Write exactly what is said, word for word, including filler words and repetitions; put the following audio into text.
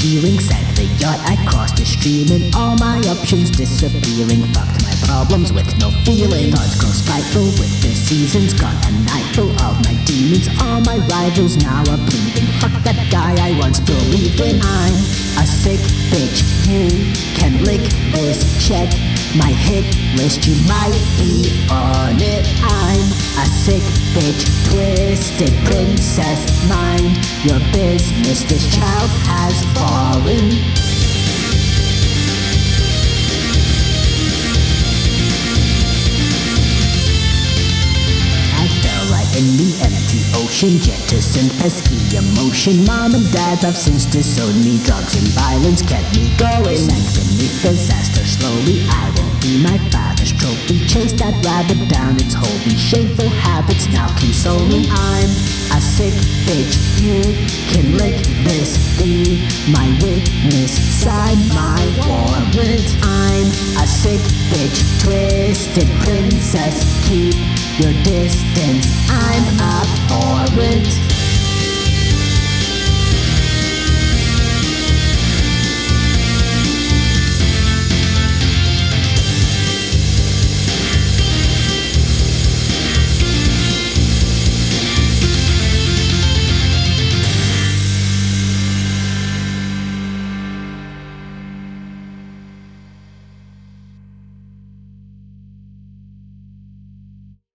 cheering, sank the yacht, I crossed the stream, and all my options disappearing. Fucked my problems with no feeling. Thoughts grow spiteful with the seasons, got a night full of my demons. All my rivals now are bleeding. Fuck that guy I once believed in. I'm a sick bitch who can lick this check. My hit list, you might be on it. I'm a sick bitch, twisted princess mind your business, this child has fallen. I fell right in the empty ocean, jettisoned pesky emotion. Mom and dad have since disowned me, drugs and violence kept me going. Sank beneath disaster slowly, I be my father's trophy. Chase that rabbit down its hole. These shameful habits now console me. I'm a sick bitch, you can lick this. Be my witness, sign my warrant. I'm a sick bitch, twisted princess, keep your distance, I'm abhorrent.